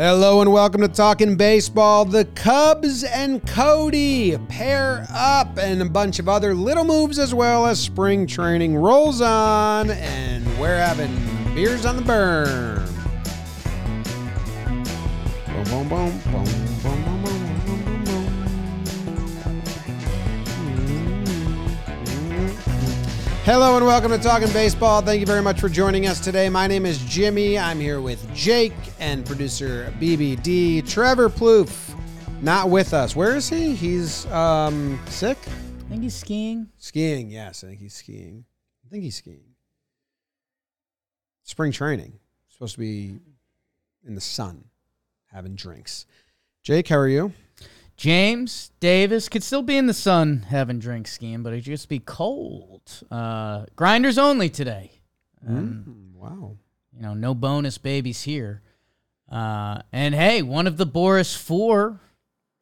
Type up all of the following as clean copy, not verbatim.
Hello and welcome to Talkin' Baseball. The Cubs and Cody pair up and a bunch of other little moves as well as spring training rolls on, and we're having beers on the berm. Boom, boom, boom, boom, boom, boom, boom. Hello and welcome to Talkin' Baseball. Thank you very much for joining us today. My name is Jimmy. I'm here with Jake and producer BBD. Trevor Plouffe, not with us. Where is he? He's sick? I think he's skiing. Skiing, yes. I think he's skiing. Spring training. Supposed to be in the sun, having drinks. Jake, how are you? James Davis could still be in the sun having drinks skiing, but it'd just be cold. Grinders only today. Wow. You know, no bonus babies here. And hey, one of the Boras Four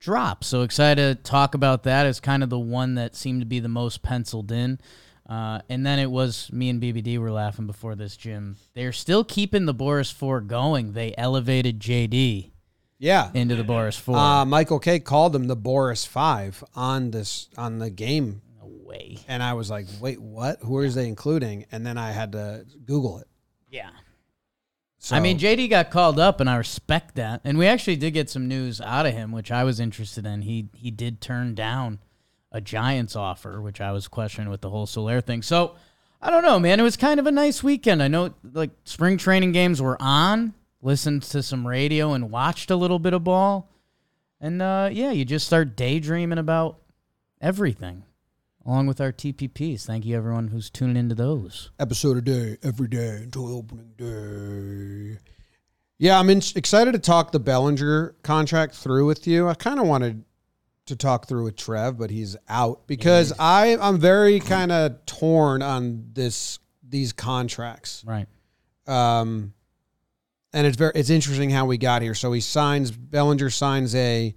drops. So excited to talk about that. It's kind of the one that seemed to be the most penciled in. And then it was me and BBD were laughing before this, Jim. They're still keeping the Boras Four going. They elevated JD. Yeah, into the Boras Four. Michael K called him the Boras Five on the game. No way. And I was like, wait, what? Who is they including? And then I had to Google it. Yeah. So, I mean, JD got called up, and I respect that. And we actually did get some news out of him, which I was interested in. He did turn down a Giants offer, which I was questioning with the whole Soler thing. So I don't know, man. It was kind of a nice weekend. I know, like, spring training games were on. Listened to some radio and watched a little bit of ball. And, yeah, you just start daydreaming about everything, along with our TPPs. Thank you, everyone, who's tuning into those. Episode a day, every day, until opening day. Yeah, I'm excited to talk the Bellinger contract through with you. I kind of wanted to talk through with Trev, but he's out. Because I'm very kind of torn on these contracts. Right. And it's interesting how we got here. So Bellinger signs a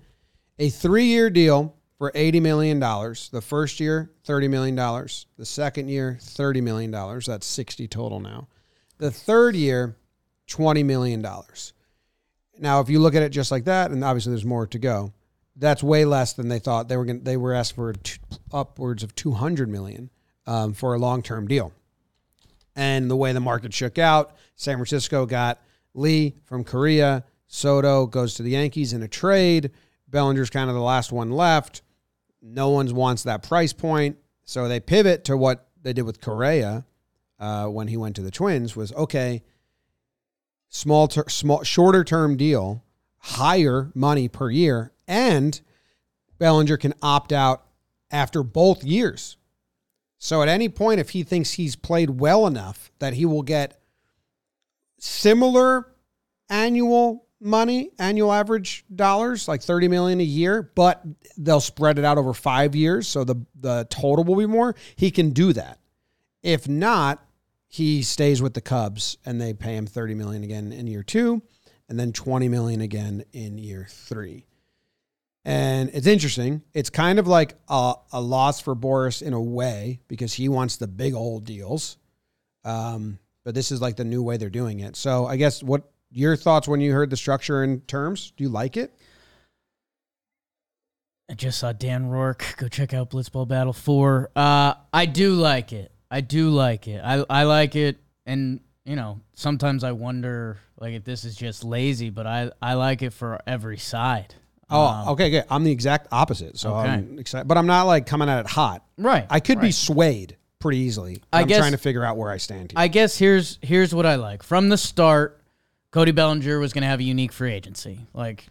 3-year deal for $80 million. The first year, $30 million. The second year, $30 million. That's 60 total now. The third year, $20 million. Now, if you look at it just like that, and obviously there's more to go, that's way less than they thought. They were asked for upwards of $200 million for a long-term deal. And the way the market shook out, San Francisco got Lee from Correa, Soto goes to the Yankees in a trade. Bellinger's kind of the last one left. No one wants that price point, so they pivot to what they did with Correa when he went to the Twins. Was okay, shorter term deal, higher money per year, and Bellinger can opt out after both years. So at any point, if he thinks he's played well enough that he will get similar annual average dollars, like $30 million a year, but they'll spread it out over 5 years, so the total will be more. He can do that. If not, he stays with the Cubs, and they pay him $30 million again in year 2, and then $20 million again in year 3. And it's interesting. It's kind of like a loss for Boras in a way, because he wants the big old deals. But this is like the new way they're doing it. So I guess what your thoughts when you heard the structure and terms? Do you like it? I just saw Dan Rourke. Go check out Blitzball Battle 4. I do like it. I like it. And, you know, sometimes I wonder like if this is just lazy, but I like it for every side. Oh, okay, good. I'm the exact opposite. So okay. I'm excited. But I'm not like coming at it hot. Right. I could be swayed pretty easily. I'm trying to figure out where I stand here. I guess here's what I like. From the start, Cody Bellinger was going to have a unique free agency. Like,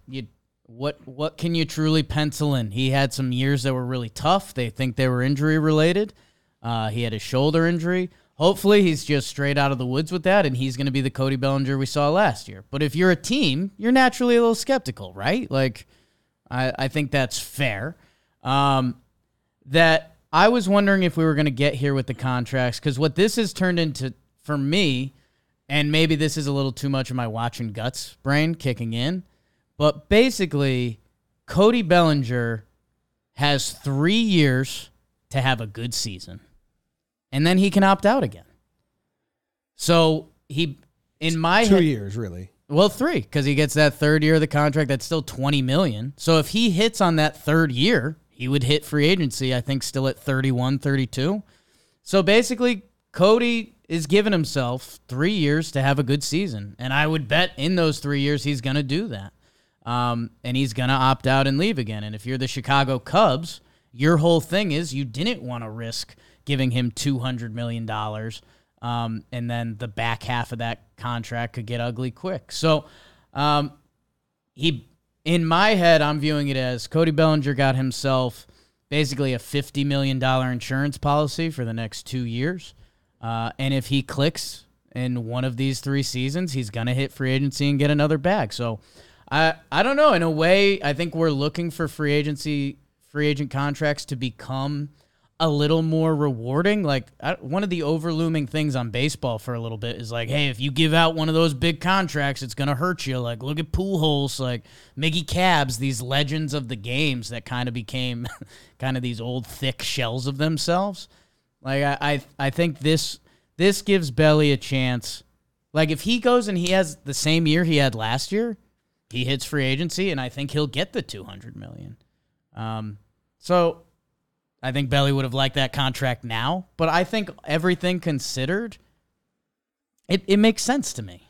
what can you truly pencil in? He had some years that were really tough. They think they were injury-related. He had a shoulder injury. Hopefully, he's just straight out of the woods with that, and he's going to be the Cody Bellinger we saw last year. But if you're a team, you're naturally a little skeptical, right? Like, I think that's fair. That I was wondering if we were going to get here with the contracts, because what this has turned into, for me, and maybe this is a little too much of my watch and guts brain kicking in, but basically, Cody Bellinger has 3 years to have a good season, and then he can opt out again. So he, in my 2 years, really. Well, three, because he gets that third year of the contract. That's still $20 million. So if he hits on that third year, he would hit free agency, I think, still at 31, 32. So basically, Cody is giving himself 3 years to have a good season. And I would bet in those 3 years he's going to do that. And he's going to opt out and leave again. And if you're the Chicago Cubs, your whole thing is you didn't want to risk giving him $200 million. And then the back half of that contract could get ugly quick. So he, in my head, I'm viewing it as Cody Bellinger got himself basically a $50 million insurance policy for the next 2 years. And if he clicks in one of these three seasons, he's going to hit free agency and get another bag. So I don't know. In a way, I think we're looking for free agent contracts to become a little more rewarding. Like, one of the overlooming things on baseball for a little bit is like, hey, if you give out one of those big contracts, it's going to hurt you. Like, look at Pujols, like Miggy Cabs, these legends of the games that kind of became kind of these old thick shells of themselves. Like, I think this gives Belly a chance. Like, if he goes and he has the same year he had last year, he hits free agency, and I think he'll get the $200 million. So I think Belly would have liked that contract now, but I think everything considered, it makes sense to me.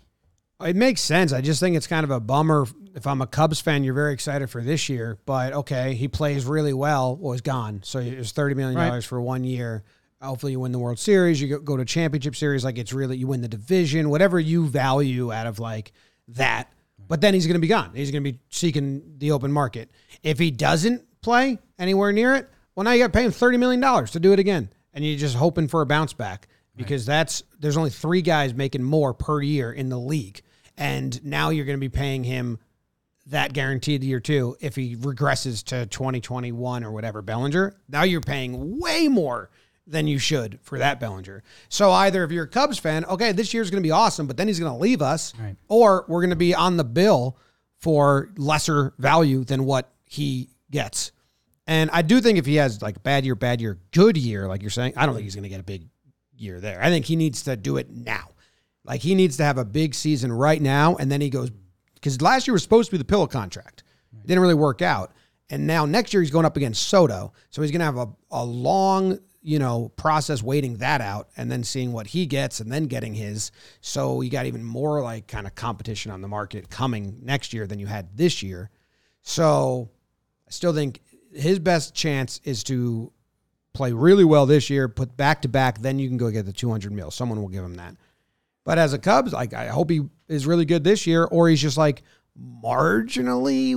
It makes sense. I just think it's kind of a bummer. If I'm a Cubs fan, you're very excited for this year, but okay, he plays really well. Well, he's gone. So it's $30 million right. for 1 year. Hopefully you win the World Series. You go to championship series. Like, it's really, you win the division, whatever you value out of like that. But then he's going to be gone. He's going to be seeking the open market. If he doesn't play anywhere near it, well, now you got to pay him $30 million to do it again. And you're just hoping for a bounce back because there's only three guys making more per year in the league. And now you're going to be paying him that guaranteed year two if he regresses to 2021 or whatever Bellinger. Now you're paying way more than you should for that Bellinger. So either if you're a Cubs fan, okay, this year's going to be awesome, but then he's going to leave us, or we're going to be on the bill for lesser value than what he gets. And I do think if he has like bad year, good year, like you're saying, I don't think he's going to get a big year there. I think he needs to do it now. Like, he needs to have a big season right now, and then he goes, because last year was supposed to be the pillow contract. It didn't really work out. And now next year he's going up against Soto, so he's going to have a long process waiting that out and then seeing what he gets and then getting his. So you got even more like kind of competition on the market coming next year than you had this year. So I still think his best chance is to play really well this year, put back to back, then you can go get the 200 mil. Someone will give him that. But as a Cubs, like, I hope he is really good this year, or he's just like marginally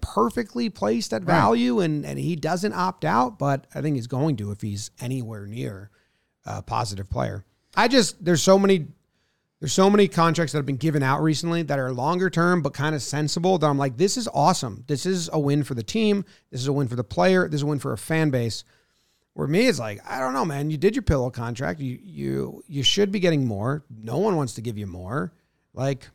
perfectly placed at value, and he doesn't opt out, but I think he's going to if he's anywhere near a positive player. There's so many contracts that have been given out recently that are longer term but kind of sensible that I'm like, this is awesome. This is a win for the team. This is a win for the player. This is a win for a fan base. For me, it's like, I don't know, man. You did your pillow contract. You should be getting more. No one wants to give you more. Like,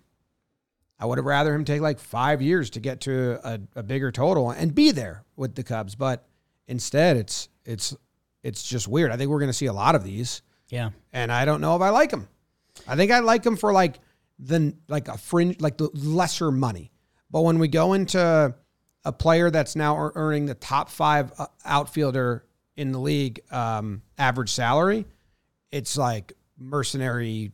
I would have rather him take like 5 years to get to a bigger total and be there with the Cubs. But instead, it's just weird. I think we're going to see a lot of these. Yeah. And I don't know if I like him. I think I like him for like a fringe, like the lesser money. But when we go into a player that's now earning the top five outfielder in the league average salary, it's like mercenary,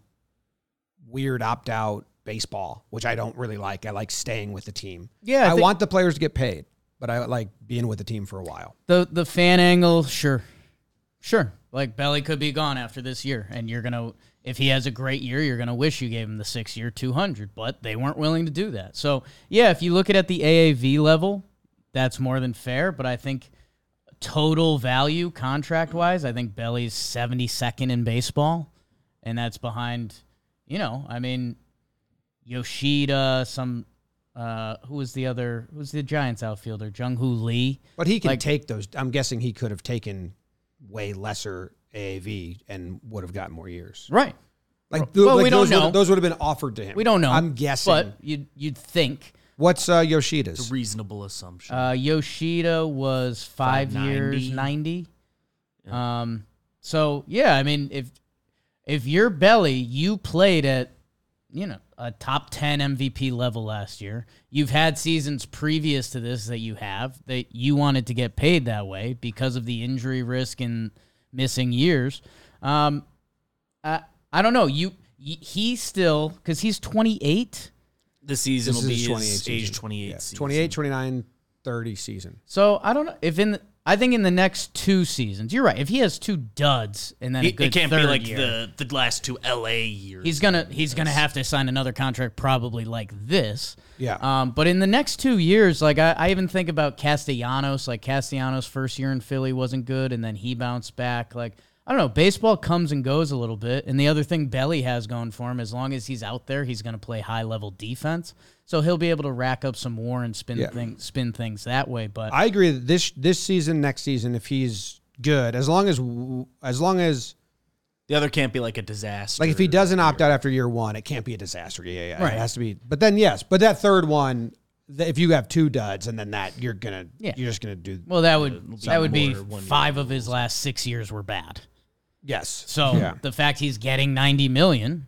weird opt-out baseball, which I don't really like. I like staying with the team. Yeah, I want the players to get paid, but I like being with the team for a while. The fan angle, sure. Like, Belly could be gone after this year, and you're gonna, if he has a great year, you're gonna wish you gave him the 6 year 200. But they weren't willing to do that. So yeah, if you look at the AAV level, that's more than fair. But I think total value contract wise, I think Belly's 72nd in baseball, and that's behind, Yoshida, who's the Giants outfielder? Jung-Hoo Lee. But he can take those. I'm guessing he could have taken way lesser AAV and would have gotten more years. Right. We don't know. Those would have been offered to him. We don't know. I'm guessing. But you'd think. What's Yoshida's? It's a reasonable assumption. Yoshida was 5 years, 90. Yeah. So, yeah, I mean, if you're Belly, you played at you know, a top 10 MVP level last year. You've had seasons previous to this that you have, that you wanted to get paid that way because of the injury risk and missing years. I don't know. He still, because he's 28. The season will be his age 28 season. 28, 29, 30 season. So I don't know if in the, I think in the next two seasons, you're right. If he has two duds and then it can't be like the last two LA years. He's gonna have to sign another contract probably like this. Yeah. But in the next 2 years, like I even think about Castellanos. Like Castellanos' first year in Philly wasn't good, and then he bounced back. Like I don't know. Baseball comes and goes a little bit, and the other thing Belly has going for him, as long as he's out there, he's gonna play high level defense. So he'll be able to rack up some more and spin things that way. But I agree that this season, next season, if he's good, as long as the other can't be like a disaster. Like if he doesn't opt out after year one, it can't be a disaster. Yeah. Right. It has to be. But then yes, but that third one, if you have two duds and then that you're just gonna do. Well, that would be five of his last 6 years were bad. Yes. So the fact he's getting $90 million.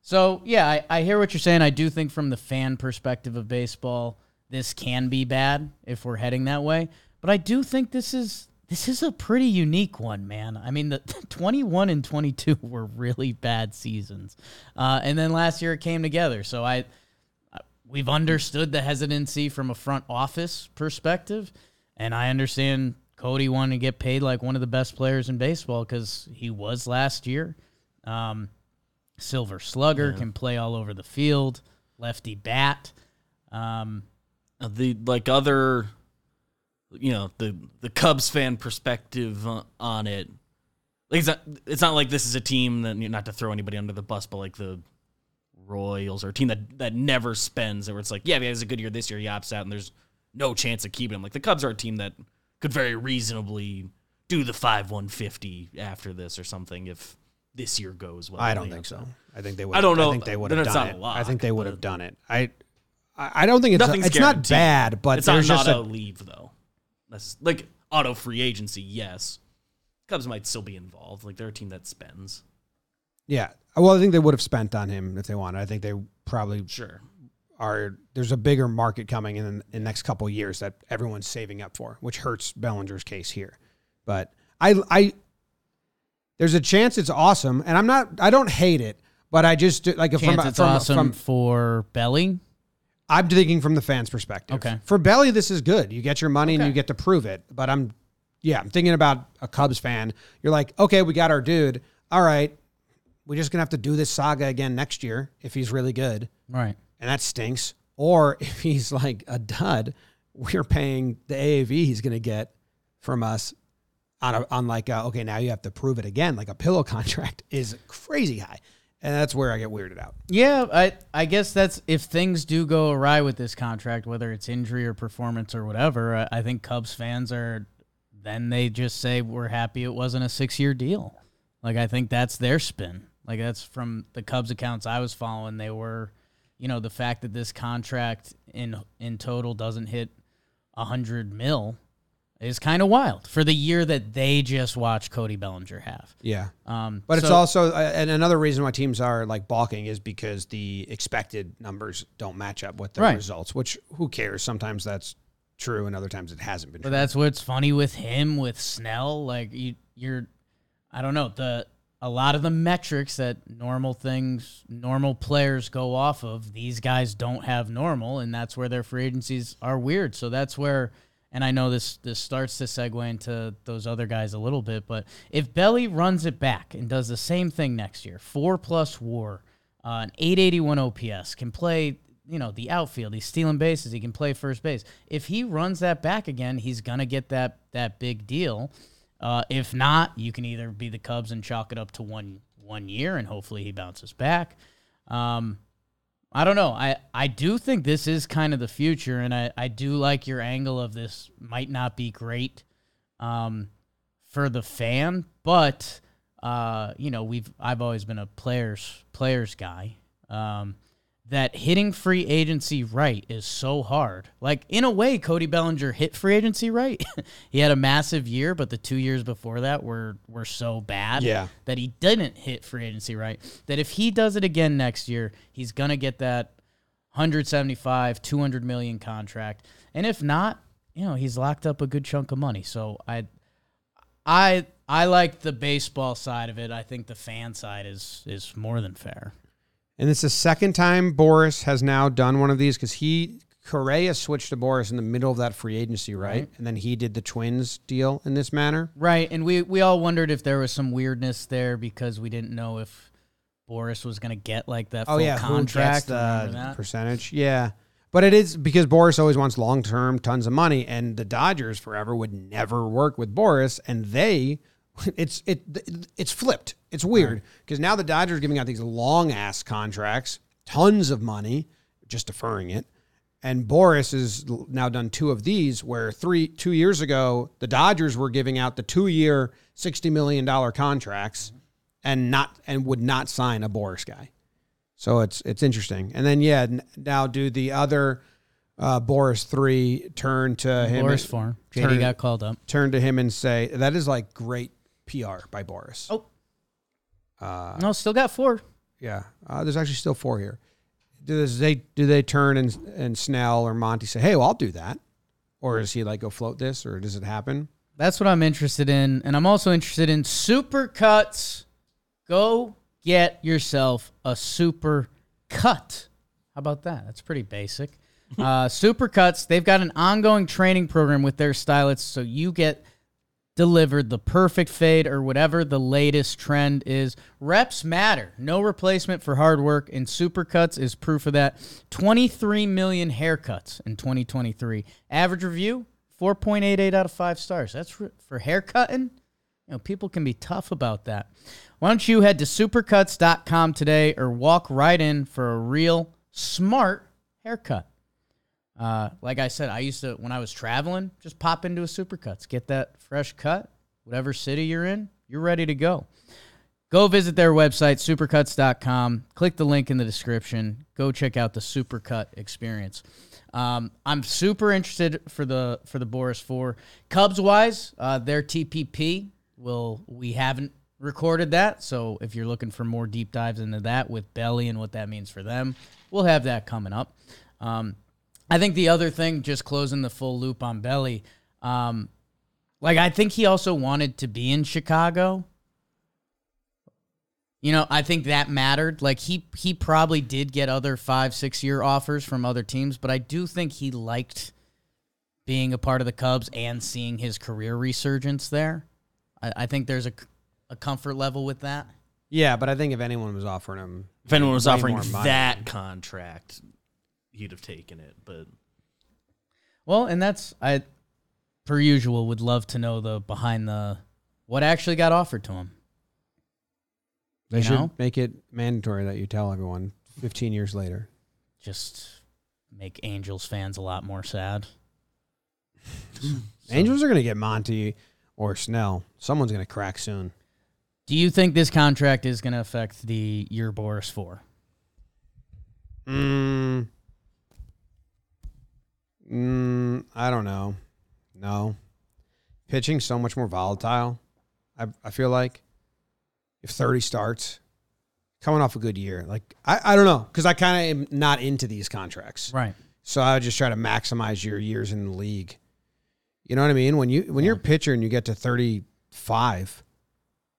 So, yeah, I hear what you're saying. I do think from the fan perspective of baseball, this can be bad if we're heading that way. But I do think this is a pretty unique one, man. I mean, the 21 and 22 were really bad seasons. And then last year it came together. So we've understood the hesitancy from a front office perspective. And I understand Cody wanted to get paid like one of the best players in baseball because he was last year. Silver slugger, can play all over the field, lefty bat. The Cubs fan perspective on it. Like it's not like this is a team that, not to throw anybody under the bus, but like the Royals or a team that never spends, where it's like, yeah, he has a good year this year, he opts out, and there's no chance of keeping him. Like the Cubs are a team that could very reasonably do the 5/150 after this or something if this year goes well. I don't think so. I think they would. I don't know. I think they would have done it. I think they would have done it. I don't think it's not bad, but it's there's not just auto leave though. That's like auto free agency. Yes, Cubs might still be involved. Like they're a team that spends. Yeah. Well, I think they would have spent on him if they wanted. I think they probably are. There's a bigger market coming in the next couple of years that everyone's saving up for, which hurts Bellinger's case here. But I there's a chance it's awesome, and I don't hate it, but I just like awesome for Belly. I'm thinking from the fans' perspective. Okay, for Belly, this is good. You get your money and you get to prove it. But I'm thinking about a Cubs fan. You're like, okay, we got our dude. All right, we're just gonna have to do this saga again next year if he's really good, right? And that stinks. Or if he's like a dud, we're paying the AAV he's gonna get from us. Okay, now you have to prove it again. Like a pillow contract is crazy high. And that's where I get weirded out. Yeah, I guess that's if things do go awry with this contract, whether it's injury or performance or whatever, I think Cubs fans they just say, we're happy it wasn't a 6-year deal. Like, I think that's their spin. Like, that's from the Cubs accounts I was following. They were, the fact that this contract in total doesn't hit $100 million. Is kind of wild for the year that they just watched Cody Bellinger have. Yeah. But it's also, and another reason why teams are like balking is because the expected numbers don't match up with the results, which who cares? Sometimes that's true. And other times it hasn't been true. But that's what's funny with him, with Snell. Like you're, I don't know, a lot of the metrics that normal players go off of, these guys don't have normal, and that's where their free agencies are weird. So that's where, and I know this starts to segue into those other guys a little bit, but if Belly runs it back and does the same thing next year, 4+ WAR, an 881 OPS, can play, the outfield, he's stealing bases, he can play first base. If he runs that back again, he's going to get that big deal. If not, you can either be the Cubs and chalk it up to one year, and hopefully he bounces back. I don't know. I do think this is kind of the future, and I do like your angle of this might not be great for the fan, but I've always been a players guy. that hitting free agency right is so hard. Like, in a way, Cody Bellinger hit free agency right. He had a massive year, but the 2 years before that were so bad that he didn't hit free agency right, that if he does it again next year, he's going to get that 175, 200 million contract. And if not, you know, he's locked up a good chunk of money. So I like the baseball side of it. I think the fan side is more than fair. And it's the second time Boras has now done one of these, because Correa switched to Boras in the middle of that free agency, right? And then he did the Twins deal in this manner. Right, and we all wondered if there was some weirdness there, because we didn't know if Boras was going to get like that full contract. Who gets the percentage? Yeah, but it is because Boras always wants long-term, tons of money, and the Dodgers forever would never work with Boras, and they... It's flipped. It's weird because now the Dodgers are giving out these long ass contracts, tons of money, just deferring it. And Boras has now done two of these, where 2 years ago the Dodgers were giving out the 2 year $60 million contracts and would not sign a Boras guy. So it's interesting. And then now do the other. Boras 3 turned to him. Boras Four. JD got called up. Turned to him and say, that is like great PR by Boras. Oh. No, still got 4. Yeah. There's actually still 4 here. Do they turn and Snell or Monty say, hey, well, I'll do that? Or is he like, go float this? Or does it happen? That's what I'm interested in. And I'm also interested in Supercuts. Go get yourself a Supercut. How about that? That's pretty basic. Supercuts, they've got an ongoing training program with their stylists, so you get delivered the perfect fade or whatever the latest trend is. Reps matter. No replacement for hard work, and Supercuts is proof of that. 23 million haircuts in 2023. Average review, 4.88 out of 5 stars. That's for haircutting. You know, people can be tough about that. Why don't you head to supercuts.com today or walk right in for a real smart haircut. Like I said, I used to, when I was traveling, just pop into a Supercuts, get that fresh cut, whatever city you're in, you're ready to go. Go visit their website, supercuts.com, click the link in the description, go check out the Supercut experience. I'm super interested for the Boras 4. Cubs-wise, their TPP, we haven't recorded that, so if you're looking for more deep dives into that with Belly and what that means for them, we'll have that coming up. I think the other thing, just closing the full loop on Belly, I think he also wanted to be in Chicago. You know, I think that mattered. Like, he probably did get other 5-6 year offers from other teams, but I do think he liked being a part of the Cubs and seeing his career resurgence there. I think there's a comfort level with that. Yeah, but I think if anyone was offering him... If anyone was offering that contract... he'd have taken it, but... Well, and that's... I, per usual, would love to know what actually got offered to him. They should make it mandatory that you tell everyone 15 years later. Just make Angels fans a lot more sad. Angels are going to get Monty or Snell. Someone's going to crack soon. Do you think this contract is going to affect the year Boras 4? I don't know. No. Pitching's so much more volatile. I feel like if 30 starts, coming off a good year. Like, I don't know, because I kind of am not into these contracts. Right. So I would just try to maximize your years in the league. You know what I mean? When you're a pitcher and you get to 35.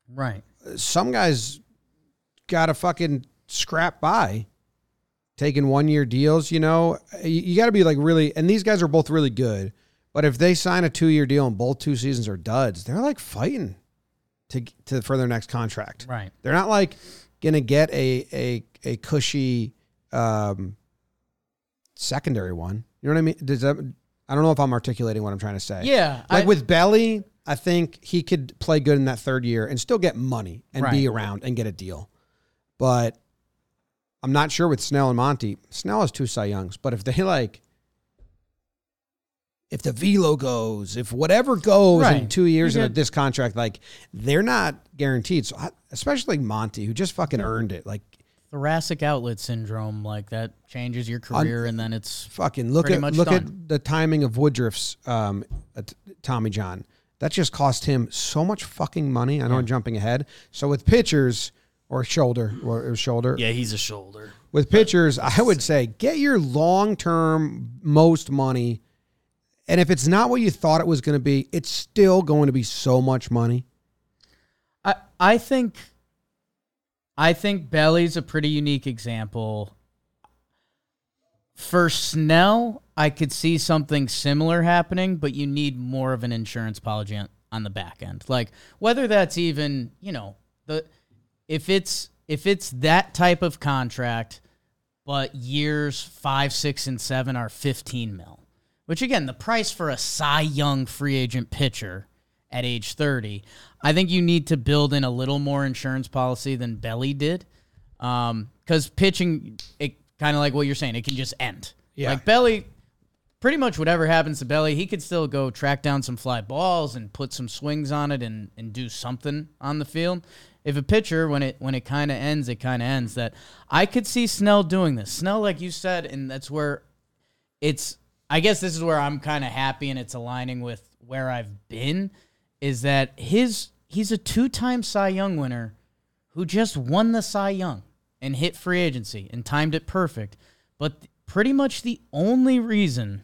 Right. Some guys got to fucking scrap by. Taking 1 year deals, you know, you got to be like really, and these guys are both really good, but if they sign a 2 year deal and both 2 seasons are duds, they're like fighting to for their next contract. Right. They're not like going to get a cushy secondary one. You know what I mean? I don't know if I'm articulating what I'm trying to say. Yeah. Like with Belly, I think he could play good in that 3rd year and still get money and be around and get a deal. But I'm not sure with Snell and Monty. Snell has 2 Cy Youngs, but if they if the velo goes, if whatever goes in 2 years and this contract, they're not guaranteed. So especially Monty, who just fucking earned it. Like Thoracic outlet syndrome, like that changes your career, and then it's fucking look at the timing of Woodruff's Tommy John. That just cost him so much fucking money. I know I'm jumping ahead. So with pitchers or shoulder. Yeah, he's a shoulder. With pitchers, I would say get your long-term most money, and if it's not what you thought it was going to be, it's still going to be so much money. I think Belly's a pretty unique example. For Snell, I could see something similar happening, but you need more of an insurance policy on the back end. Like, whether that's even, you know, if it's that type of contract, but years 5, 6, and 7 are $15 million, which again, the price for a Cy Young free agent pitcher at age 30, I think you need to build in a little more insurance policy than Belly did. Because pitching, it kind of like what you're saying, it can just end. Yeah. Like Belly, pretty much whatever happens to Belly, he could still go track down some fly balls and put some swings on it and do something on the field. If a pitcher, when it kind of ends, it kind of ends. That I could see Snell doing this. Snell, like you said, and that's where it's, I guess this is where I'm kind of happy and it's aligning with where I've been, is that he's a 2-time Cy Young winner who just won the Cy Young and hit free agency and timed it perfect. But pretty much the only reason,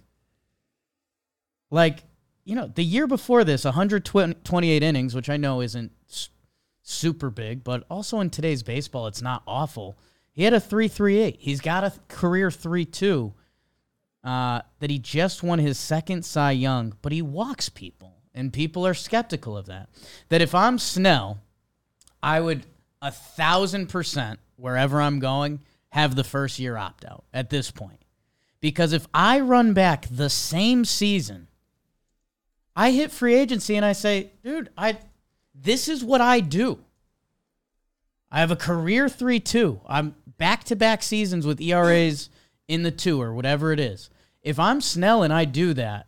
like, you know, the year before this, 128 innings, which I know isn't super big, but also in today's baseball, it's not awful. He had a 3.38. He's got a career 3.2 that he just won his second Cy Young, but he walks people. And people are skeptical of that. That if I'm Snell, I would 1,000%, wherever I'm going, have the first year opt out at this point. Because if I run back the same season, I hit free agency and I say, dude, this is what I do. I have a career 3.2. I'm back-to-back seasons with ERAs in the 2 or whatever it is. If I'm Snell and I do that,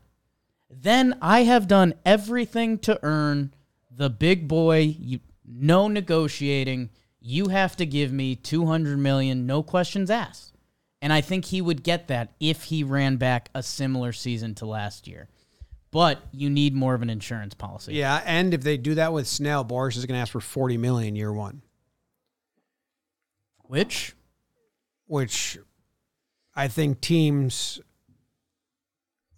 then I have done everything to earn the big boy, no negotiating. You have to give me $200 million, no questions asked. And I think he would get that if he ran back a similar season to last year. But you need more of an insurance policy. Yeah, and if they do that with Snell, Boras is going to ask for $40 million year one. Which I think teams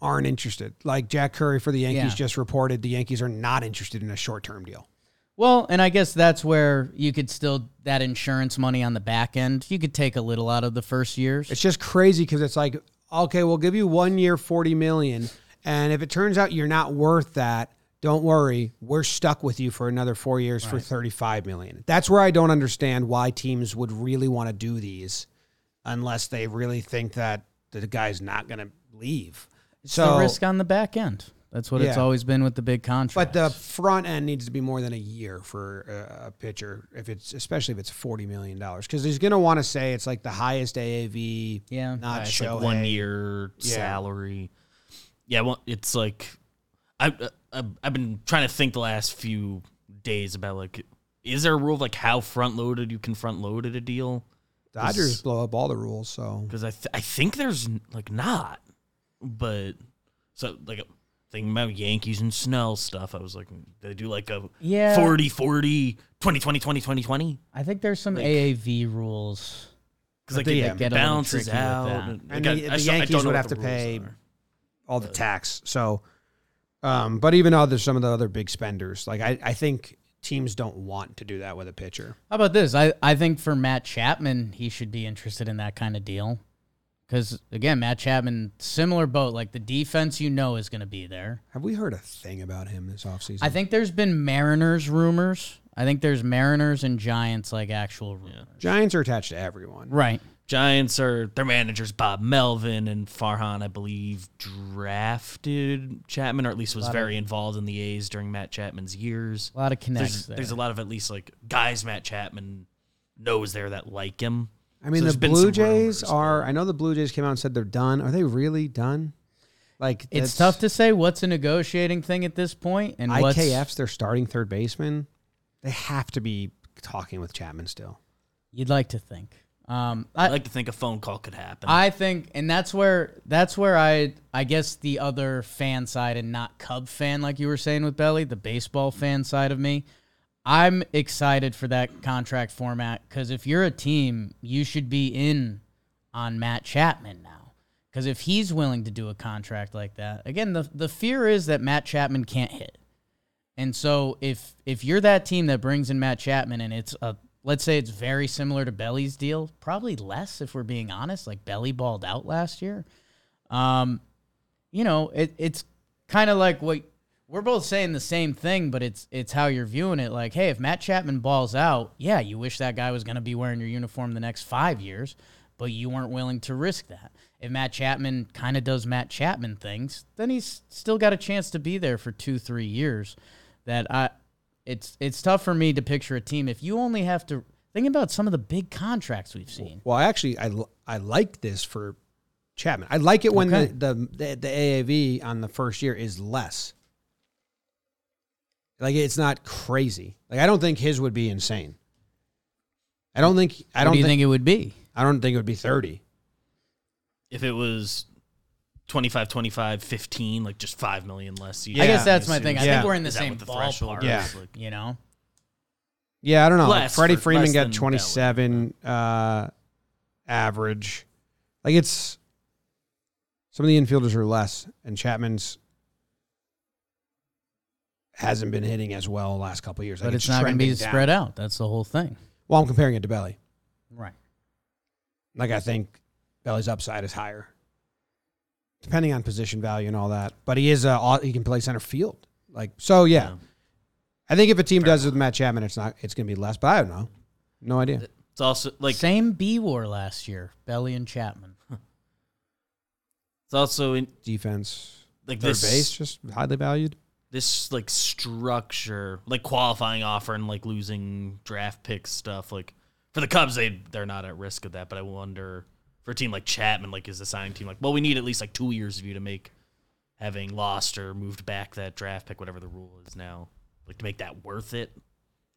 aren't interested. Like Jack Curry for the Yankees just reported, the Yankees are not interested in a short-term deal. Well, and I guess that's where you could still, that insurance money on the back end, you could take a little out of the first years. It's just crazy because it's like, okay, we'll give you 1 year, $40 million, and if it turns out you're not worth that, don't worry, we're stuck with you for another 4 years for $35 million. That's where I don't understand why teams would really want to do these unless they really think that the guy's not going to leave. It's so, the risk on the back end. That's what it's always been with the big contracts. But the front end needs to be more than a year for a pitcher, especially if it's $40 million. Because he's going to want to say it's like the highest AAV, not show like 1 year salary. Yeah, well, it's like I've been trying to think the last few days about, like, is there a rule of like how front-loaded you can front-load at a deal? Dodgers blow up all the rules. Because I think there's like not. But so like thinking about Yankees and Snell stuff, I was like, they do like a 40-40, 20-20, 20-20, 20-20. I think there's some like, AAV rules because like they get balances out. And the Yankees would have to pay all the tax. So, but even some of the other big spenders, like I think teams don't want to do that with a pitcher. How about this? I think for Matt Chapman, he should be interested in that kind of deal. Because, again, Matt Chapman, similar boat. Like, the defense you know is going to be there. Have we heard a thing about him this offseason? I think there's been Mariners rumors. I think there's Mariners and Giants, like, actual rumors. Yeah. Giants are attached to everyone. Right. Giants are, their managers, Bob Melvin and Farhan, I believe, drafted Chapman, or at least was very involved in the A's during Matt Chapman's years. A lot of connections there. There's a lot of, at least, like, guys Matt Chapman knows there that like him. I mean, so the Blue Jays are, I know the Blue Jays came out and said they're done. Are they really done? Like, it's tough to say what's a negotiating thing at this point. And IKF's their starting third baseman. They have to be talking with Chapman still. You'd like to think. I like to think a phone call could happen. I think, and that's where I guess the other fan side and not Cub fan, like you were saying with Belly, the baseball fan side of me, I'm excited for that contract format because if you're a team, you should be in on Matt Chapman now because if he's willing to do a contract like that, again, the fear is that Matt Chapman can't hit. And so if you're that team that brings in Matt Chapman and it's a, let's say it's very similar to Belly's deal, probably less if we're being honest, like Belly balled out last year. You know, it's kind of like what we're both saying the same thing, but it's how you're viewing it. Like, hey, if Matt Chapman balls out, yeah, you wish that guy was going to be wearing your uniform the next 5 years, but you weren't willing to risk that. If Matt Chapman kind of does Matt Chapman things, then he's still got a chance to be there for 2-3 years. It's tough for me to picture a team if you only have to think about some of the big contracts we've seen. Well, actually, I like this for Chapman. I like it when the AAV on the first year is less. Like it's not crazy. Like I don't think his would be insane. What do you think it would be? I don't think it would be 30. If it was 25, 25, 15, like just $5 million less. Yeah. I guess that's my thing. I think we're in the same ballpark. Yeah. Like, you know? Yeah, I don't know. Like Freddie Freeman got 27 average. Like it's some of the infielders are less, and Chapman's hasn't been hitting as well the last couple of years. But like it's not going to be spread out. That's the whole thing. Well, I'm comparing it to Belly. Right. Like I think Belly's upside is higher. Depending on position value and all that, but he can play center field. Like so, yeah. I think if a team does it with Matt Chapman, it's going to be less. But I don't know, no idea. It's also like same B-WAR last year, Belly and Chapman. Huh. It's also in defense, like third base, just highly valued. This like structure, like qualifying offer and like losing draft pick stuff. Like for the Cubs, they're not at risk of that. But I wonder. For a team like Chapman, like is the signing team like, well, we need at least like 2 years of you to make having lost or moved back that draft pick, whatever the rule is now, like to make that worth it.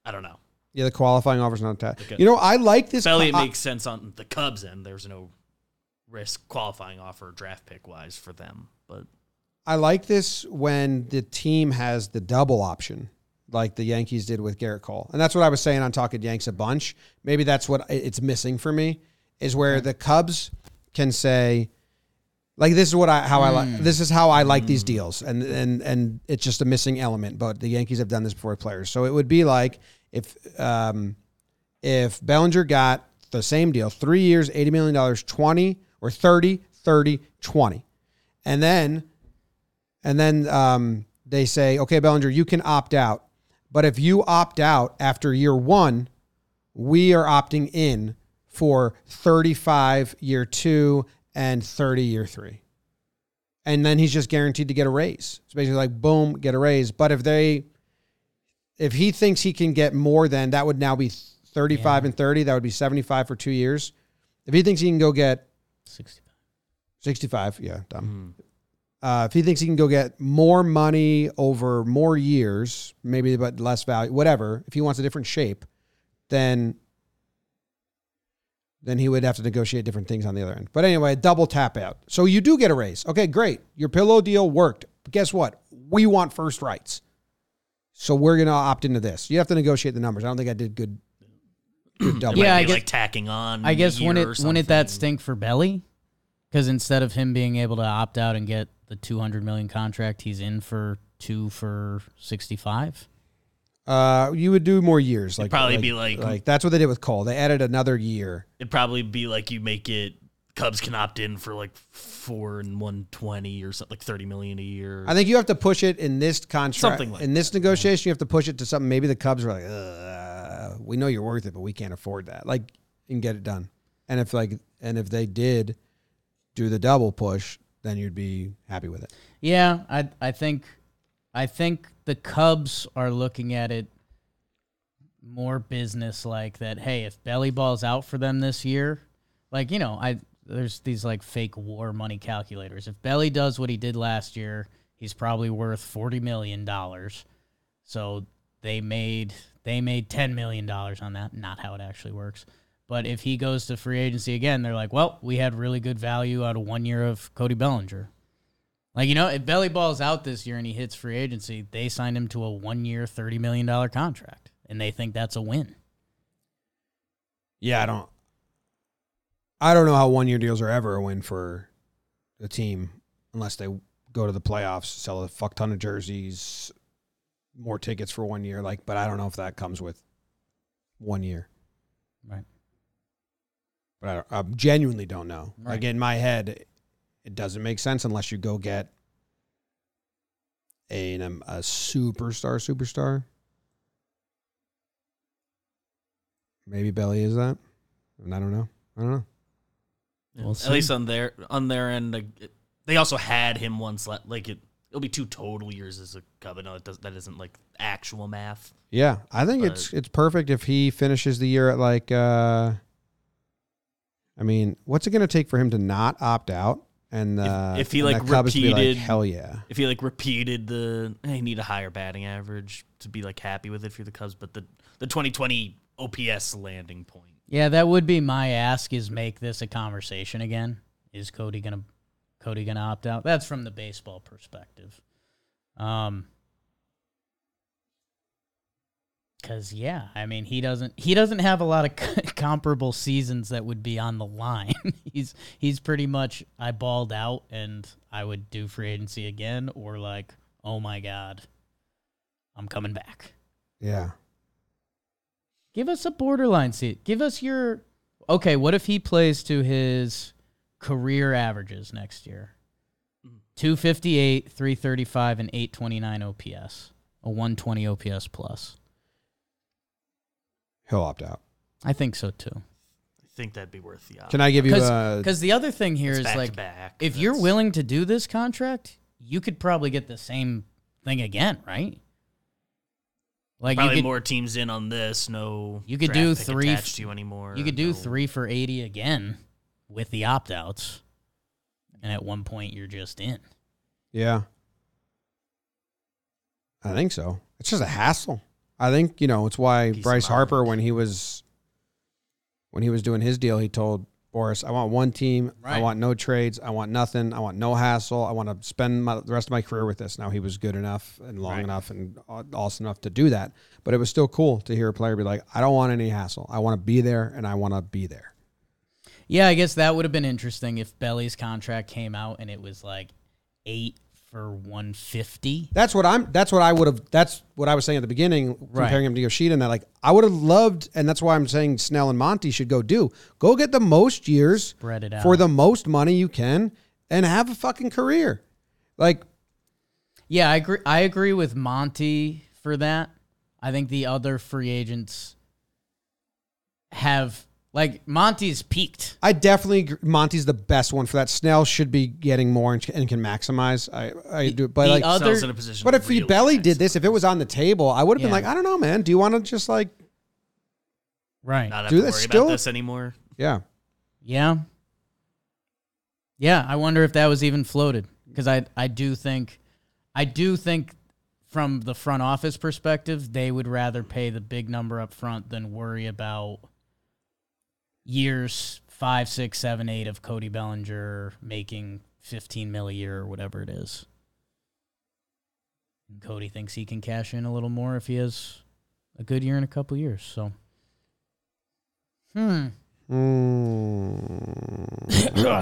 I don't know. Yeah, the qualifying offer's not attached. Like I like this. Belly, it makes sense on the Cubs end. There's no risk qualifying offer draft pick wise for them. But I like this when the team has the double option, like the Yankees did with Garrett Cole. And that's what I was saying on Talking Yanks a bunch. Maybe that's what it's missing for me. Is where the Cubs can say, like, this is what I like these deals, and it's just a missing element. But the Yankees have done this before with players, so it would be like if Bellinger got the same deal, 3 years, $80 million, 20 or 30, 30, 20, and then they say, okay, Bellinger, you can opt out, but if you opt out after year one, we are opting in for 35 year two and 30 year three. And then he's just guaranteed to get a raise. It's basically like, boom, get a raise. But if he thinks he can get more than, that would now be 35 and 30. That would be 75 for 2 years. If he thinks he can go get 65. Yeah. Dumb. If he thinks he can go get more money over more years, maybe, but less value, whatever. If he wants a different shape, then he would have to negotiate different things on the other end. But anyway, double tap out. So you do get a raise. Okay, great. Your pillow deal worked. But guess what? We want first rights. So we're going to opt into this. You have to negotiate the numbers. I don't think I did good double. Yeah, I guess, like tacking on. I guess wouldn't it that stink for Belly? Because instead of him being able to opt out and get the $200 million contract, he's in for 2 for $65 million. You would do more years. Like it'd probably be like that's what they did with Cole. They added another year. It'd probably be like you make it. Cubs can opt in for like 4 and $120 or something, like $30 million a year. I think you have to push it in this contract, something like in this negotiation. You have to push it to something. Maybe the Cubs are like, we know you're worth it, but we can't afford that. Like, you can get it done. And if they did do the double push, then you'd be happy with it. Yeah, I think the Cubs are looking at it more business-like that, hey, if Belly balls out for them this year, like, you know, there's these, like, fake war money calculators. If Belly does what he did last year, he's probably worth $40 million. So they made $10 million on that. Not how it actually works. But if he goes to free agency again, they're like, well, we had really good value out of 1 year of Cody Bellinger. Like, you know, if Belly Ball's out this year and he hits free agency, they signed him to a 1 year, $30 million contract, and they think that's a win. Yeah, I don't know how 1 year deals are ever a win for the team unless they go to the playoffs, sell a fuck ton of jerseys, more tickets for 1 year. Like, but I don't know if that comes with 1 year. Right. But I genuinely don't know. Right. Like, in my head, it doesn't make sense unless you go get a superstar. Maybe Belly is that. I don't know. Yeah, we'll at least on their end, they also had him once. Like it'll be two total years as a Cub. No, that isn't like actual math. Yeah, I think it's perfect if he finishes the year at like. I mean, what's it going to take for him to not opt out? And if he like repeated, like, hell yeah. If he like repeated I need a higher batting average to be like happy with it for the Cubs, but the 2020 OPS landing point. Yeah, that would be my ask, is make this a conversation again. Is Cody gonna opt out? That's from the baseball perspective. 'Cause yeah, I mean, he doesn't have a lot of comparable seasons that would be on the line. He's pretty much eyeballed out, and I would do free agency again, or like, oh my God, I'm coming back. Yeah. Give us a borderline seat. Give us your, okay, what if he plays to his career averages next year? 258, 335, and 829 OPS. A 120 OPS plus. He'll opt out. I think so, too. I think that'd be worth the opt. Can I give you a... Because the other thing here is, like, if you're willing to do this contract, you could probably get the same thing again, right? Like, probably more teams in on this. No, you could do three attached to you anymore. You could do 3 for $80 again with the opt-outs, and at one point you're just in. Yeah, I think so. It's just a hassle. I think, you know, it's why Bryce Harper, when he was doing his deal, he told Boras, I want one team, right. I want no trades, I want nothing, I want no hassle, I want to spend the rest of my career with this. Now, he was good enough and long right. enough and awesome enough to do that, but it was still cool to hear a player be like, I don't want any hassle, I want to be there, and I want to be there. Yeah, I guess that would have been interesting if Belly's contract came out and it was like 8 for $150. That's what I was saying at the beginning, right. Comparing him to Yoshida, and that, like, I would have loved, and that's why I'm saying Snell and Monty should go get the most years, spread it out for the most money you can, and have a fucking career. Like, yeah, I agree with Monty for that. I think the other free agents have, like, Monty's peaked. I definitely agree. Monty's the best one for that. Snell should be getting more and can maximize. I do, but like, Snell's in a position. But if he Belly did this, if it was on the table, I would have been like, I don't know, man. Do you want to just like, right? Not have to worry about this anymore. Yeah. I wonder if that was even floated, because I do think from the front office perspective, they would rather pay the big number up front than worry about years 5, 6, 7, 8 of Cody Bellinger making $15 million a year or whatever it is. And Cody thinks he can cash in a little more if he has a good year in a couple years. So,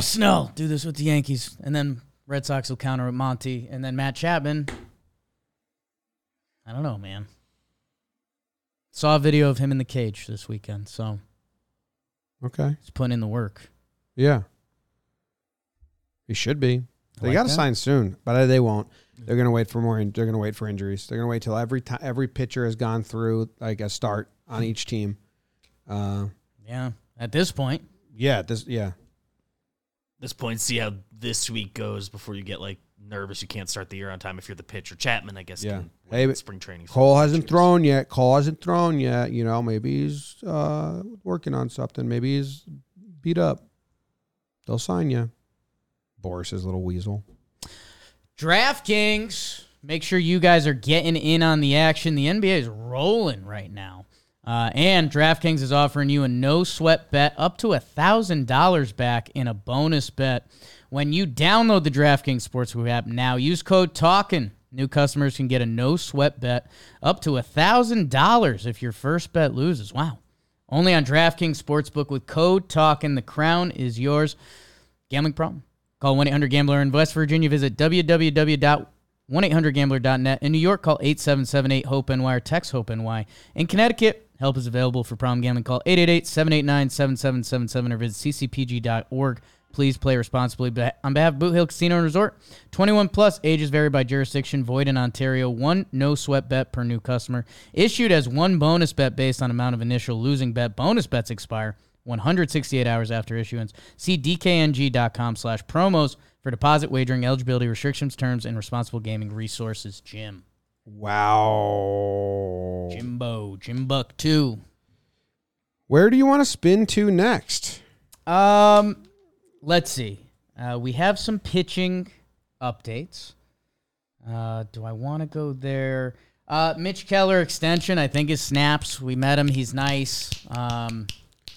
Snell, do this with the Yankees, and then Red Sox will counter with Monty, and then Matt Chapman. I don't know, man. Saw a video of him in the cage this weekend, so. Okay. He's putting in the work. Yeah. He should be. They got to sign soon, but they won't. They're going to wait for more. They're going to wait for injuries. They're going to wait till every pitcher has gone through like a start on each team. Yeah. At this point. Yeah. This point, see how this week goes before you get like nervous. You can't start the year on time if you're the pitcher. Chapman, I guess. Yeah. Maybe spring training. Cole hasn't thrown yet. You know, maybe he's working on something. Maybe he's beat up. They'll sign you. Boris is a little weasel. DraftKings. Make sure you guys are getting in on the action. The NBA is rolling right now. And DraftKings is offering you a no-sweat bet up to $1,000 back in a bonus bet when you download the DraftKings Sportsbook app now. Use code TALKIN. New customers can get a no-sweat bet up to $1,000 if your first bet loses. Wow. Only on DraftKings Sportsbook with code TALKIN. The crown is yours. Gambling problem? Call 1-800-GAMBLER. In West Virginia, visit www.1-800-GAMBLER.net. 1-800-GAMBLER.net. In New York, call 877-8-HOPE-NY or text HOPE-NY. In Connecticut, help is available for problem gambling. Call 888-789-7777 or visit ccpg.org. Please play responsibly. On behalf of Boot Hill Casino and Resort, 21 plus, ages vary by jurisdiction, void in Ontario, one no-sweat bet per new customer. Issued as one bonus bet based on amount of initial losing bet. Bonus bets expire 168 hours after issuance. See dkng.com/promos for deposit wagering, eligibility restrictions, terms, and responsible gaming resources. Jim. Wow. Jimbuck 2. Where do you want to spin to next? Let's see. We have some pitching updates. Do I want to go there? Mitch Keller extension, I think, is snaps. We met him. He's nice.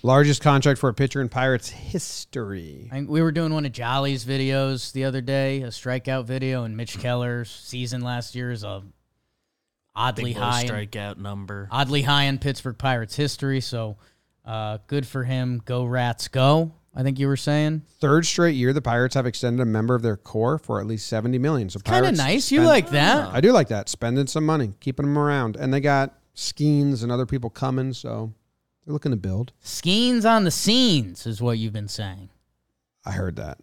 Largest contract for a pitcher in Pirates history. I think we were doing one of Jolly's videos the other day, a strikeout video, and Mitch Keller's season last year is a oddly high strikeout number, oddly high in Pittsburgh Pirates history. So good for him. Go Rats, go! I think you were saying third straight year the Pirates have extended a member of their core for at least $70 million. So kind of nice. You like that? I do like that. Spending some money, keeping them around, and they got Skeens and other people coming. So. They're looking to build. Skeens on the scenes is what you've been saying. I heard that.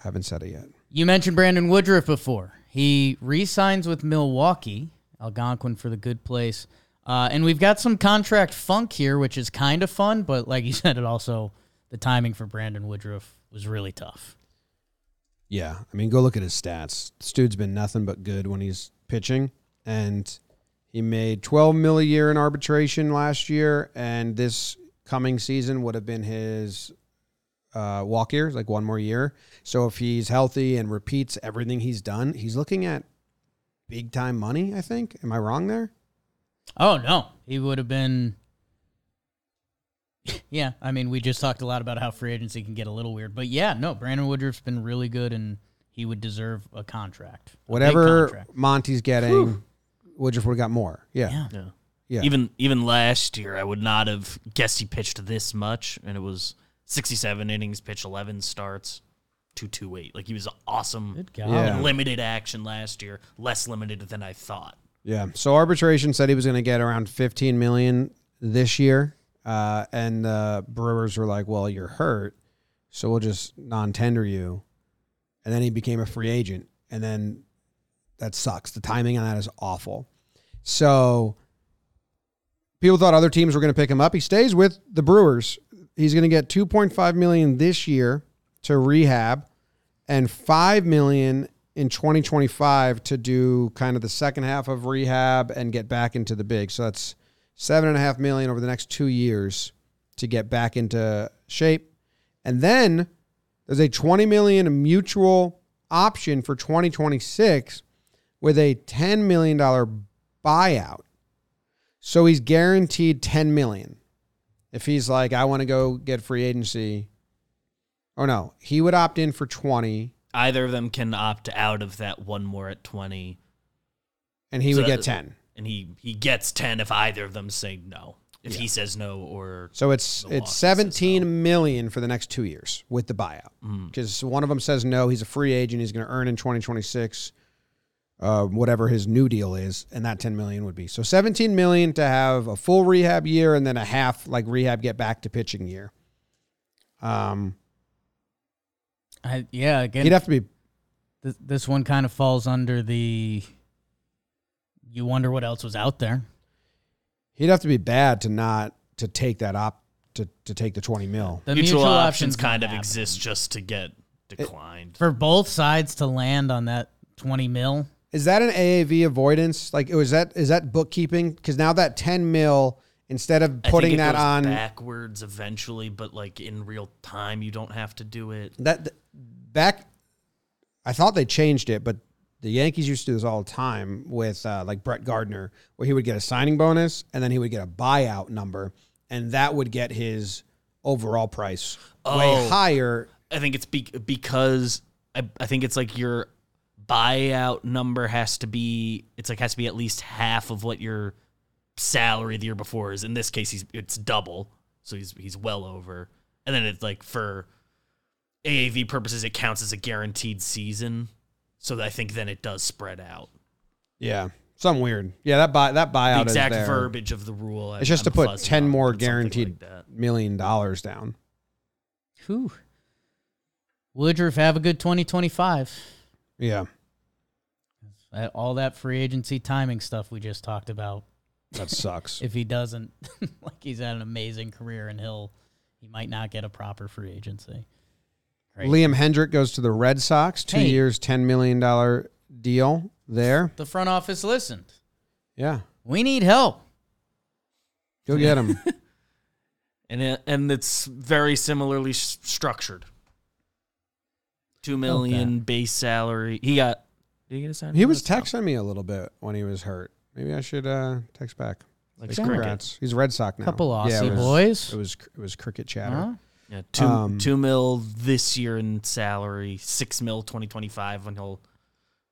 I haven't said it yet. You mentioned Brandon Woodruff before. He re-signs with Milwaukee, Algonquin for the good place. And we've got some contract funk here, which is kind of fun, but like you said, it also, the timing for Brandon Woodruff was really tough. Yeah. I mean, go look at his stats. This dude's been nothing but good when he's pitching, and he made $12 million a year in arbitration last year, and this coming season would have been his walk year, like one more year. So if he's healthy and repeats everything he's done, he's looking at big-time money, I think. Am I wrong there? Oh, no. He would have been... yeah, I mean, we just talked a lot about how free agency can get a little weird. But yeah, no, Brandon Woodruff's been really good, and he would deserve a contract. Whatever contract Monty's getting... Whew. Woodruff would have got more. Yeah. Even last year, I would not have guessed he pitched this much, and it was 67 innings, pitched 11 starts, 228. Like, he was awesome. Good guy. Yeah. Limited action last year, less limited than I thought. Yeah, so arbitration said he was going to get around $15 million this year, and the Brewers were like, well, you're hurt, so we'll just non-tender you. And then he became a free agent, and then... That sucks. The timing on that is awful. So people thought other teams were going to pick him up. He stays with the Brewers. He's going to get $2.5 million this year to rehab and $5 million in 2025 to do kind of the second half of rehab and get back into the big. So that's $7.5 million over the next 2 years to get back into shape. And then there's a $20 million mutual option for 2026 with a $10 million buyout. So he's guaranteed $10 million. If he's like, I want to go get free agency. Or no, he would opt in for 20. Either of them can opt out of that one more at 20. And he would get 10. And he gets 10 if either of them say no. If he says no or... So it's $17 million for the next 2 years with the buyout. Because one of them says no, he's a free agent, he's going to earn in 2026... whatever his new deal is, and that $10 million would be. So $17 million to have a full rehab year and then a half, like, rehab get back to pitching year. Yeah, again... He'd have to be... This one kind of falls under the... You wonder what else was out there. He'd have to be bad to not... To take that to take the $20 million. The mutual options kind of exist just to get declined. For both sides to land on that $20 million... Is that an AAV avoidance? Like, is that bookkeeping? Because now that $10 million, instead of putting that on backwards eventually, but like in real time, you don't have to do it. I thought they changed it, but The Yankees used to do this all the time with like Brett Gardner, where he would get a signing bonus and then he would get a buyout number, and that would get his overall price way higher. I think it's because I think it's like your buyout number has to be at least half of what your salary the year before is. In this case, it's double, so he's well over. And then it's like for AAV purposes, it counts as a guaranteed season. So I think then it does spread out. Yeah, something weird. Yeah, that buyout is there. The exact verbiage of the rule. It's just to put 10 more guaranteed $1 million down. Whew. Woodruff, have a good 2025. Yeah. All that free agency timing stuff we just talked about. That sucks. If he doesn't, like he's had an amazing career and he might not get a proper free agency. Right. Liam Hendrick goes to the Red Sox, 2 years, $10 million deal there. The front office listened. Yeah. We need help. Go get him. and it's very similarly structured. $2 million base salary. Did he get a sign? He was texting me a little bit when he was hurt. Maybe I should text back. Like congrats. He's a Red Sox now. Couple Aussie boys. It was cricket chatter. Uh-huh. Yeah, $2 million this year in salary, $6 million 2025 when he'll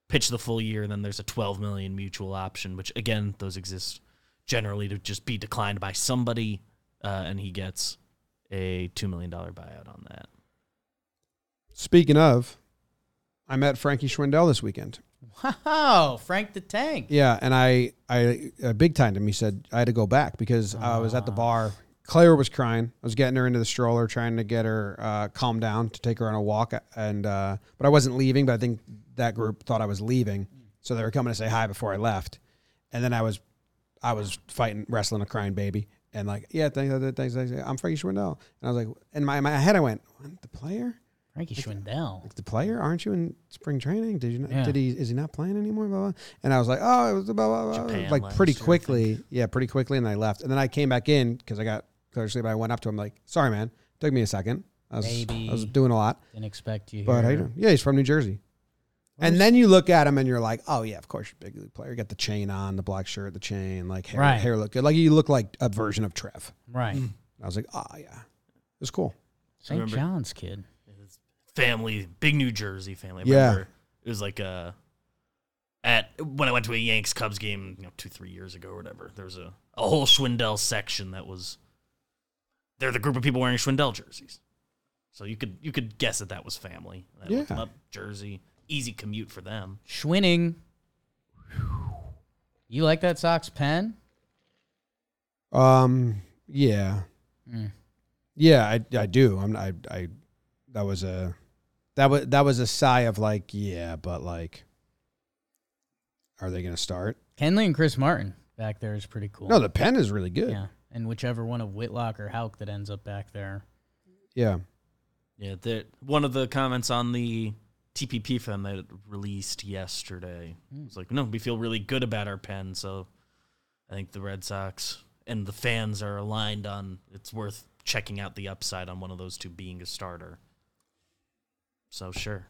pitch the full year, and then there's a $12 million mutual option, which again, those exist generally to just be declined by somebody, and he gets a $2 million buyout on that. Speaking of, I met Frankie Schwindel this weekend. Wow, Frank the Tank. Yeah, and I big timed him. He said I had to go back because I was at the bar. Claire was crying. I was getting her into the stroller, trying to get her calmed down to take her on a walk. And but I wasn't leaving, but I think that group thought I was leaving. So they were coming to say hi before I left. And then I was wrestling a crying baby. And like, yeah, thanks. I'm Frankie Schwindel. And I was like, in my head I went, I'm the player? Frankie Schwindel. Like the player? Aren't you in spring training? Did you not, is he not playing anymore? Blah, blah. And I was like, it was blah, blah, blah. Like pretty quickly. Yeah, pretty quickly. And I left. And then I came back in because I got clearly, but I went up to him like, sorry, man. Took me a second. I was doing a lot. Didn't expect you. But he's from New Jersey. And then you look at him and you're like, oh, yeah, of course, you're a big league player. You got the chain on, the black shirt, the chain, like hair look good. Like you look like a version of Trev. Right. Mm. I was like, yeah. It was cool. St. John's kid. His family, big New Jersey family. I remember it was like when I went to a Yanks Cubs game 2-3 years ago or whatever, there was a whole Schwindel section that was. They're the group of people wearing Schwindel jerseys. So you could guess that was family. That Jersey. Easy commute for them. Schwinning. You like that Sox pen? Yeah. Mm. Yeah, I do. That was a sigh of like, yeah, but like, are they gonna start? Kenley and Chris Martin back there is pretty cool. No, the pen is really good. Yeah. And whichever one of Whitlock or Houck that ends up back there. Yeah. Yeah, one of the comments on the TPP fan that released yesterday was like, no, we feel really good about our pen. So I think the Red Sox and the fans are aligned on it's worth checking out the upside on one of those two being a starter. So sure.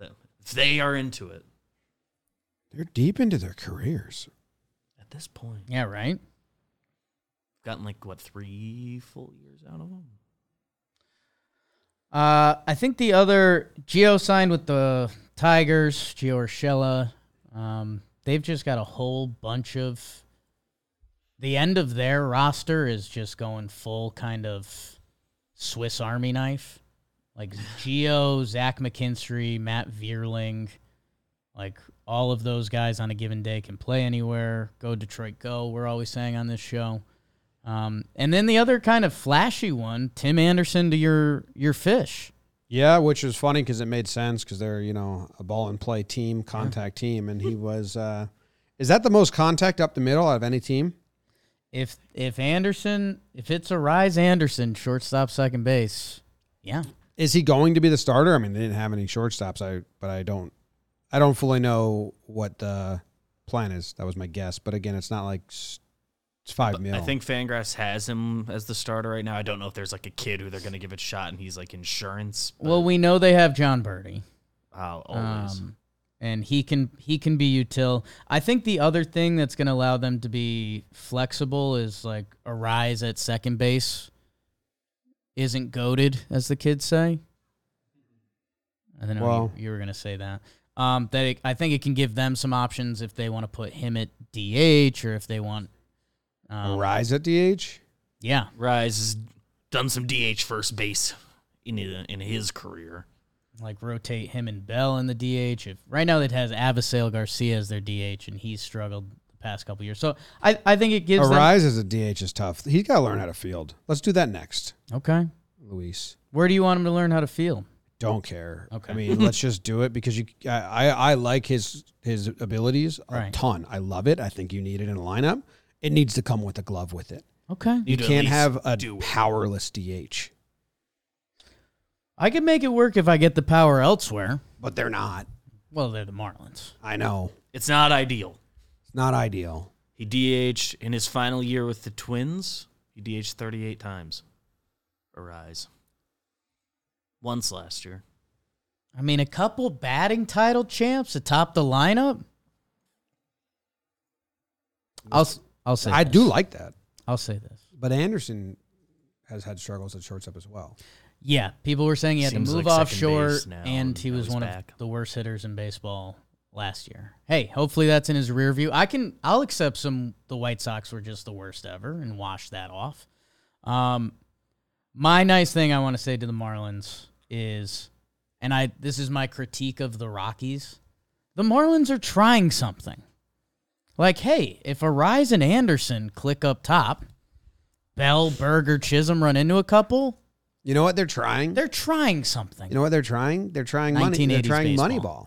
If they are into it. They're deep into their careers. At this point. Yeah, right? Gotten like, 3 full years out of them? I think the other, Gio signed with the Tigers, Gio Urshela. They've just got a whole bunch of, the end of their roster is just going full kind of Swiss Army knife. Like Gio, Zach McKinstry, Matt Vierling, like all of those guys on a given day can play anywhere. Go Detroit, go. We're always saying on this show. And then the other kind of flashy one, Tim Anderson to your fish. Yeah, which is funny because it made sense because they're, a ball and play team, contact team. And he was, is that the most contact up the middle out of any team? If Anderson, if it's Arraez Anderson, shortstop, second base. Yeah. Is he going to be the starter? I mean, they didn't have any shortstops, but I don't fully know what the plan is. That was my guess. But again, it's not like it's $5 million. I think Fangraphs has him as the starter right now. I don't know if there's like a kid who they're going to give it a shot and he's like insurance. Well, we know they have John Birdie. Always. And he can be util. I think the other thing that's going to allow them to be flexible is like Arraez at second base isn't goated, as the kids say. I don't know you were going to say that. I think it can give them some options if they want to put him at DH or if they want Arraez at DH. Yeah, Arraez has done some DH first base in his career. Like rotate him and Bell in the DH. If right now it has Avisail Garcia as their DH, and he's struggled the past couple of years. So I think it gives Arraez as a DH is tough. He's got to learn how to field. Let's do that next. Okay, Luis. Where do you want him to learn how to field? Don't care. Okay. I mean, let's just do it because I like his abilities a ton. I love it. I think you need it in a lineup. It needs to come with a glove with it. Okay. You can't have a powerless DH. I could make it work if I get the power elsewhere. But they're not. Well, they're the Marlins. I know. It's not ideal. It's not ideal. He DH'd in his final year with the Twins. He DH'd 38 times. Arraez. Once last year. I mean, a couple batting title champs atop the lineup. I'll say I do like that. I'll say this. But Anderson has had struggles at shortstop as well. Yeah, people were saying he had to move offshore, and he was one of the worst hitters in baseball last year. Hey, hopefully that's in his rear view. I'll accept the White Sox were just the worst ever and wash that off. My nice thing I want to say to the Marlins is, and this is my critique of the Rockies, the Marlins are trying something. Like, hey, if Arraez and Anderson click up top, Bell, Berger, Chisholm run into a couple. You know what they're trying? They're trying something. You know what they're trying? They're trying money. They're trying Moneyball.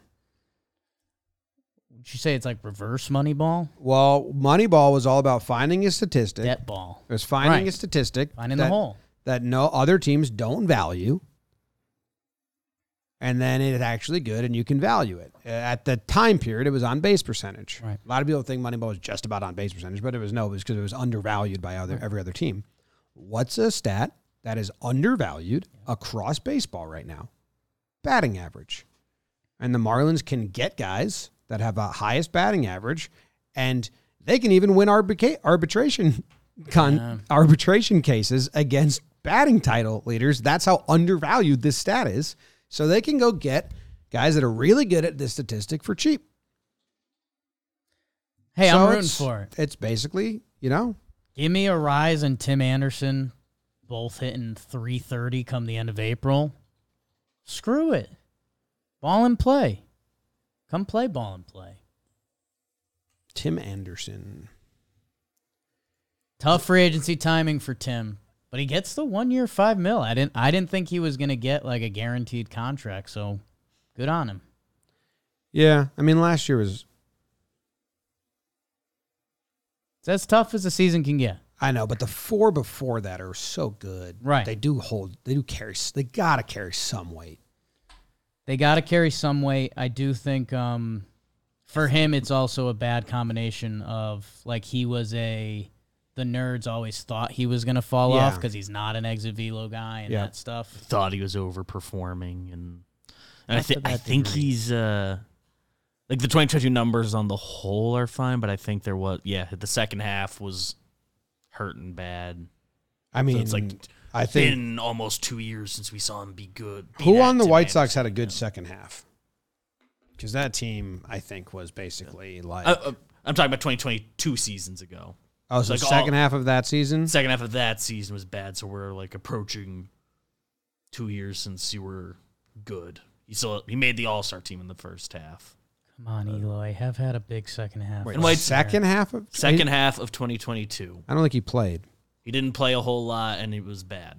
Would you say it's like reverse Moneyball? Well, Moneyball was all about finding a statistic. Debt ball. It was finding a statistic. Finding the hole. That no other teams don't value. And then it's actually good and you can value it. At the time period, it was on base percentage. Right. A lot of people think Moneyball was just about on base percentage, but it was because it was undervalued by every other team. What's a stat that is undervalued across baseball right now? Batting average. And the Marlins can get guys that have a highest batting average, and they can even win arbitration cases against batting title leaders. That's how undervalued this stat is. So they can go get guys that are really good at this statistic for cheap. Hey, I'm rooting for it. It's basically, give me Arraez and Tim Anderson both hitting 330 come the end of April. Screw it. Ball and play. Come play ball and play. Tim Anderson. Tough free agency timing for Tim, but he gets the 1 year $5 million. I didn't think he was going to get like a guaranteed contract, so good on him. Yeah, I mean last year was it's as tough as the season can get. I know, but the four before that are so good. Right. They got to carry some weight. They got to carry some weight. I do think for him it's also a bad combination of like he was the nerds always thought he was going to fall off because he's not an exit velo guy and that stuff. Thought he was overperforming. And I think he's like the 2022 numbers on the whole are fine, but I think there was, the second half was hurting bad. I mean, so it's like it's been almost 2 years since we saw him be good. Who on the White Sox had a good second half? Because that team, I think, was basically like... I'm talking about 2022 seasons ago. Oh, so like second half of that season? Second half of that season was bad, so we're like approaching 2 years since you were good. He made the All-Star team in the first half. Come on, Eloy. I have had a big second half. Wait, second half of 2022. I don't think he played. He didn't play a whole lot, and it was bad.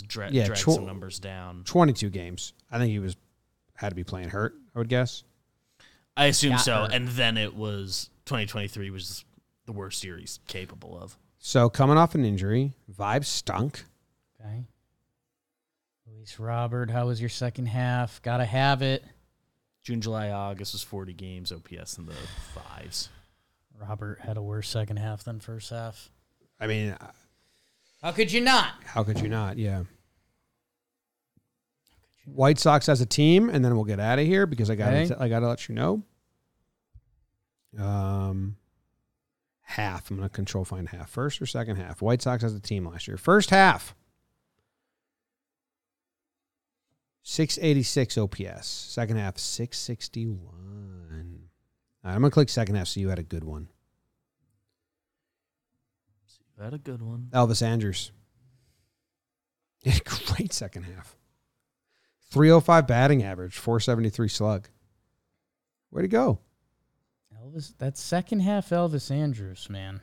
It dragged some numbers down. 22 games. I think he had to be playing hurt, I would guess. I assume so, and then it was 2023 was the worst year he's capable of. So coming off an injury, vibe stunk. Okay. Luis Robert, how was your second half? Gotta have it. June, July, August was 40 games, OPS in the fives. Robert had a worse second half than first half. I mean, how could you not? Yeah. White Sox as a team, and then we'll get out of here because I gotta let you know. Half. I'm gonna control find half. First or second half. White Sox as a team last year. First half. 686 OPS. Second half, 661. All right, I'm gonna click second half. So you had a good one. Elvis Andrus. Great second half. 305 batting average, 473 slug. Where'd he go? Elvis, that second half, Elvis Andrus, man.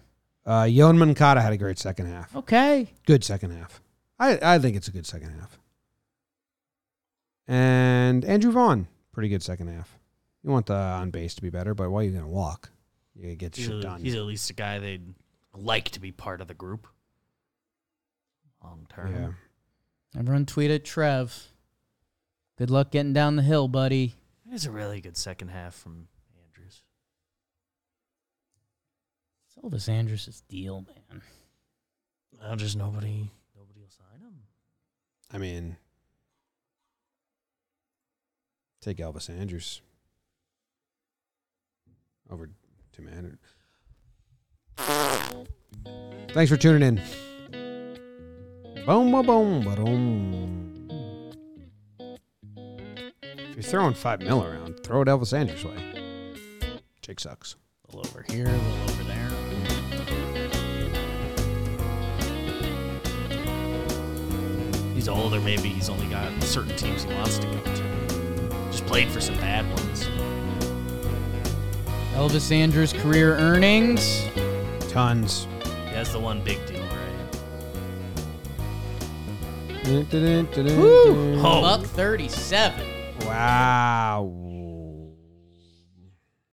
Yon Moncada had a great second half. Okay. Good second half. I think it's a good second half. And Andrew Vaughn, pretty good second half. You want the on base to be better, but why are you going to walk? You get shit done. He's at least a guy they'd like to be part of the group. Long term. Yeah. Everyone tweet at Trev. Good luck getting down the hill, buddy. That is a really good second half from Andrus. It's Elvis Andrus' deal, man. Well, just nobody will sign him. I mean, take Elvis Andrus over to Tim Anderson. Thanks for tuning in. Boom, boom, boom, boom. If you're throwing $5 million around, throw it Elvis Andrus' way. Jake sucks. A little over here, a little over there. He's older, maybe. He's only got certain teams he wants to go to. Just played for some bad ones. Elvis Andrus' career earnings? Tons. That's the one big deal. Woo! Oh. Up 37. Wow.